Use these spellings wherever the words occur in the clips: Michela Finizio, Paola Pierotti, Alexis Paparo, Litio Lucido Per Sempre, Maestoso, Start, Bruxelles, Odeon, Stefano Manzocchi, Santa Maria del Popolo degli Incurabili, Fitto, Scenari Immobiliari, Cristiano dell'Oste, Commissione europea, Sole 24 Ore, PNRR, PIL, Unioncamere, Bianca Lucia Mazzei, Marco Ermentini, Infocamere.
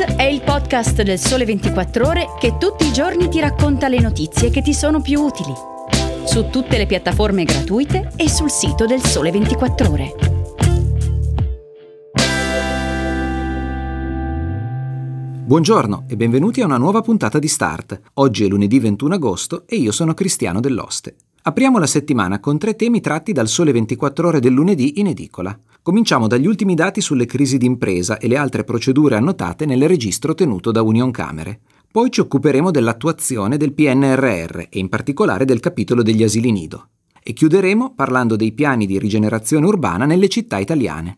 Start è il podcast del Sole 24 Ore che tutti i giorni ti racconta le notizie che ti sono più utili. Su tutte le piattaforme gratuite e sul sito del Sole 24 Ore. Buongiorno e benvenuti a una nuova puntata di Start. Oggi è lunedì 21 agosto e io sono Cristiano dell'Oste. Apriamo la settimana con tre temi tratti dal Sole 24 Ore del lunedì in edicola. Cominciamo dagli ultimi dati sulle crisi d'impresa e le altre procedure annotate nel registro tenuto da Unioncamere. Poi ci occuperemo dell'attuazione del PNRR e in particolare del capitolo degli asili nido. E chiuderemo parlando dei piani di rigenerazione urbana nelle città italiane.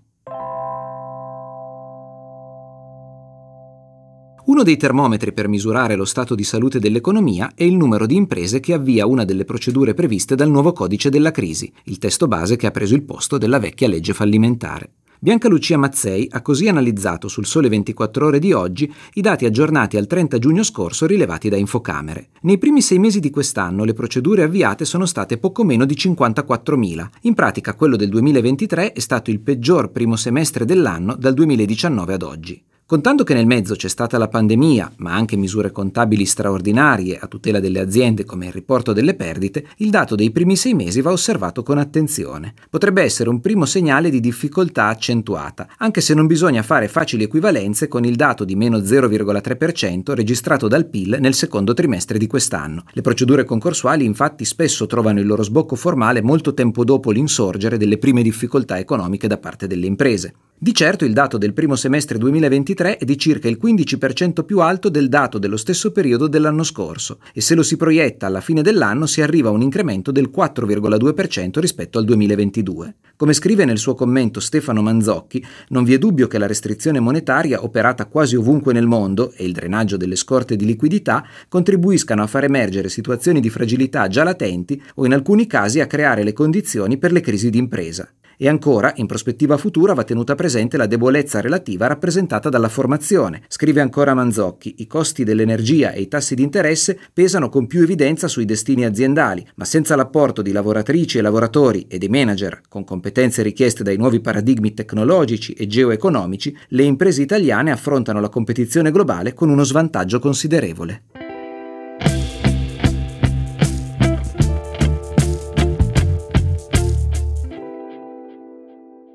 Uno dei termometri per misurare lo stato di salute dell'economia è il numero di imprese che avvia una delle procedure previste dal nuovo codice della crisi, il testo base che ha preso il posto della vecchia legge fallimentare. Bianca Lucia Mazzei ha così analizzato sul Sole 24 Ore di oggi i dati aggiornati al 30 giugno scorso rilevati da Infocamere. Nei primi 6 mesi di quest'anno le procedure avviate sono state poco meno di 54.000. In pratica quello del 2023 è stato il peggior primo semestre dell'anno dal 2019 ad oggi. Contando che nel mezzo c'è stata la pandemia, ma anche misure contabili straordinarie a tutela delle aziende come il riporto delle perdite, il dato dei primi 6 mesi va osservato con attenzione. Potrebbe essere un primo segnale di difficoltà accentuata, anche se non bisogna fare facili equivalenze con il dato di meno 0,3% registrato dal PIL nel secondo trimestre di quest'anno. Le procedure concorsuali infatti spesso trovano il loro sbocco formale molto tempo dopo l'insorgere delle prime difficoltà economiche da parte delle imprese. Di certo il dato del primo semestre 2023 è di circa il 15% più alto del dato dello stesso periodo dell'anno scorso e se lo si proietta alla fine dell'anno si arriva a un incremento del 4,2% rispetto al 2022. Come scrive nel suo commento Stefano Manzocchi, non vi è dubbio che la restrizione monetaria operata quasi ovunque nel mondo e il drenaggio delle scorte di liquidità contribuiscano a far emergere situazioni di fragilità già latenti o in alcuni casi a creare le condizioni per le crisi d'impresa. E ancora, in prospettiva futura va tenuta presente la debolezza relativa rappresentata dalla formazione. Scrive ancora Manzocchi, i costi dell'energia e i tassi di interesse pesano con più evidenza sui destini aziendali, ma senza l'apporto di lavoratrici e lavoratori e dei manager, con competenze richieste dai nuovi paradigmi tecnologici e geoeconomici, le imprese italiane affrontano la competizione globale con uno svantaggio considerevole.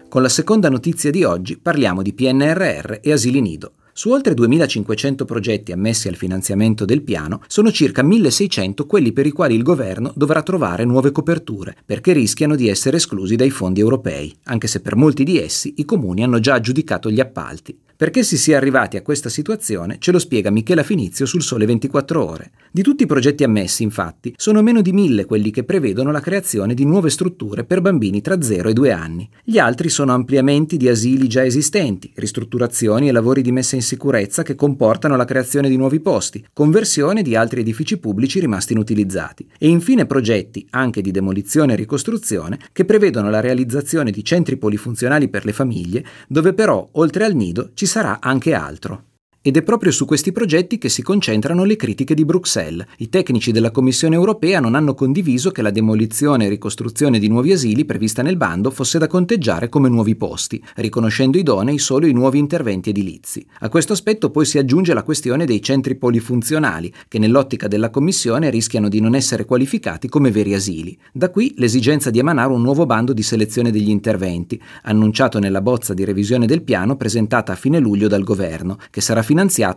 Con la seconda notizia di oggi parliamo di PNRR e asili nido. Su oltre 2.500 progetti ammessi al finanziamento del piano, sono circa 1.600 quelli per i quali il governo dovrà trovare nuove coperture, perché rischiano di essere esclusi dai fondi europei, anche se per molti di essi i comuni hanno già aggiudicato gli appalti. Perché si sia arrivati a questa situazione ce lo spiega Michela Finizio sul Sole 24 Ore. Di tutti i progetti ammessi, infatti, sono meno di 1.000 quelli che prevedono la creazione di nuove strutture per bambini tra 0 e 2 anni. Gli altri sono ampliamenti di asili già esistenti, ristrutturazioni e lavori di messa in sicurezza che comportano la creazione di nuovi posti, conversione di altri edifici pubblici rimasti inutilizzati e infine progetti, anche di demolizione e ricostruzione, che prevedono la realizzazione di centri polifunzionali per le famiglie, dove però, oltre al nido, ci sarà anche altro. Ed è proprio su questi progetti che si concentrano le critiche di Bruxelles. I tecnici della Commissione europea non hanno condiviso che la demolizione e ricostruzione di nuovi asili prevista nel bando fosse da conteggiare come nuovi posti, riconoscendo idonei solo i nuovi interventi edilizi. A questo aspetto poi si aggiunge la questione dei centri polifunzionali, che nell'ottica della Commissione rischiano di non essere qualificati come veri asili. Da qui l'esigenza di emanare un nuovo bando di selezione degli interventi, annunciato nella bozza di revisione del piano presentata a fine luglio dal governo, che sarà finanziato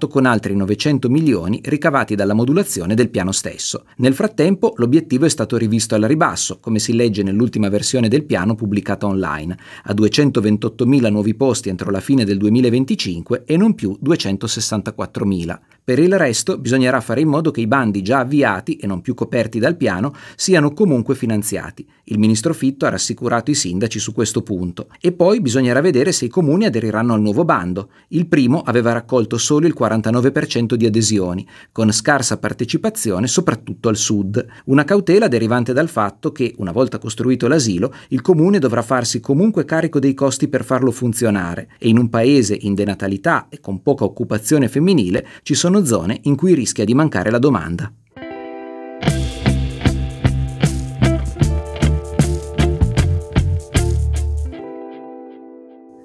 con altri 900 milioni ricavati dalla modulazione del piano stesso. Nel frattempo l'obiettivo è stato rivisto al ribasso, come si legge nell'ultima versione del piano pubblicata online, a 228.000 nuovi posti entro la fine del 2025 e non più 264.000. Per il resto bisognerà fare in modo che i bandi già avviati e non più coperti dal piano siano comunque finanziati. Il ministro Fitto ha rassicurato i sindaci su questo punto. E poi bisognerà vedere se i comuni aderiranno al nuovo bando. Il primo aveva raccolto solo il 49% di adesioni, con scarsa partecipazione soprattutto al sud. Una cautela derivante dal fatto che, una volta costruito l'asilo, il comune dovrà farsi comunque carico dei costi per farlo funzionare e in un paese in denatalità e con poca occupazione femminile ci sono zone in cui rischia di mancare la domanda.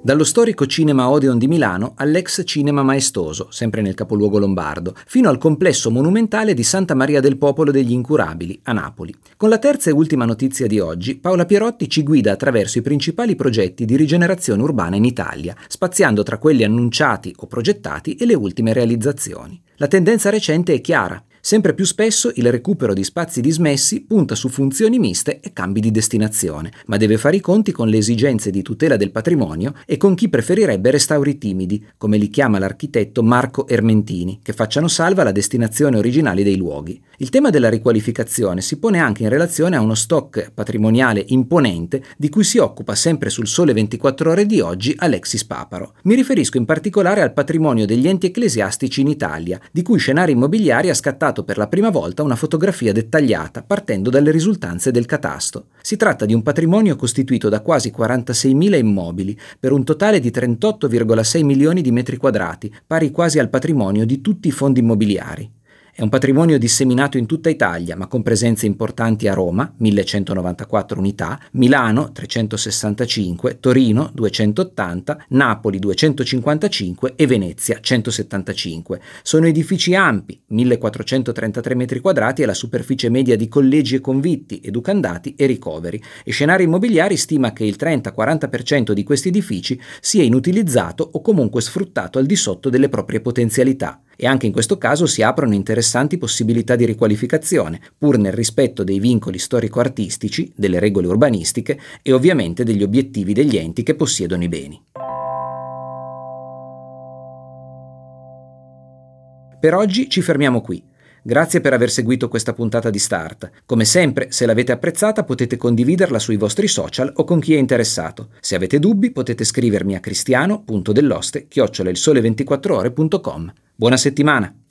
Dallo storico cinema Odeon di Milano all'ex cinema Maestoso, sempre nel capoluogo lombardo, fino al complesso monumentale di Santa Maria del Popolo degli Incurabili, a Napoli. Con la terza e ultima notizia di oggi, Paola Pierotti ci guida attraverso i principali progetti di rigenerazione urbana in Italia, spaziando tra quelli annunciati o progettati e le ultime realizzazioni. La tendenza recente è chiara. Sempre più spesso il recupero di spazi dismessi punta su funzioni miste e cambi di destinazione, ma deve fare i conti con le esigenze di tutela del patrimonio e con chi preferirebbe restauri timidi, come li chiama l'architetto Marco Ermentini, che facciano salva la destinazione originale dei luoghi. Il tema della riqualificazione si pone anche in relazione a uno stock patrimoniale imponente di cui si occupa sempre sul Sole 24 Ore di oggi Alexis Paparo. Mi riferisco in particolare al patrimonio degli enti ecclesiastici in Italia, di cui Scenari Immobiliari ha scattato per la prima volta una fotografia dettagliata partendo dalle risultanze del catasto. Si tratta di un patrimonio costituito da quasi 46.000 immobili per un totale di 38,6 milioni di metri quadrati, pari quasi al patrimonio di tutti i fondi immobiliari. È un patrimonio disseminato in tutta Italia, ma con presenze importanti a Roma, 1194 unità, Milano, 365, Torino, 280, Napoli, 255 e Venezia, 175. Sono edifici ampi, 1433 metri quadrati è la superficie media di collegi e convitti, educandati e ricoveri, e Scenari Immobiliari stima che il 30-40% di questi edifici sia inutilizzato o comunque sfruttato al di sotto delle proprie potenzialità. E anche in questo caso si aprono interessanti possibilità di riqualificazione, pur nel rispetto dei vincoli storico-artistici, delle regole urbanistiche e ovviamente degli obiettivi degli enti che possiedono i beni. Per oggi ci fermiamo qui. Grazie per aver seguito questa puntata di Start. Come sempre, se l'avete apprezzata potete condividerla sui vostri social o con chi è interessato. Se avete dubbi potete scrivermi a cristiano.delloste@ilsole24ore.com. Buona settimana!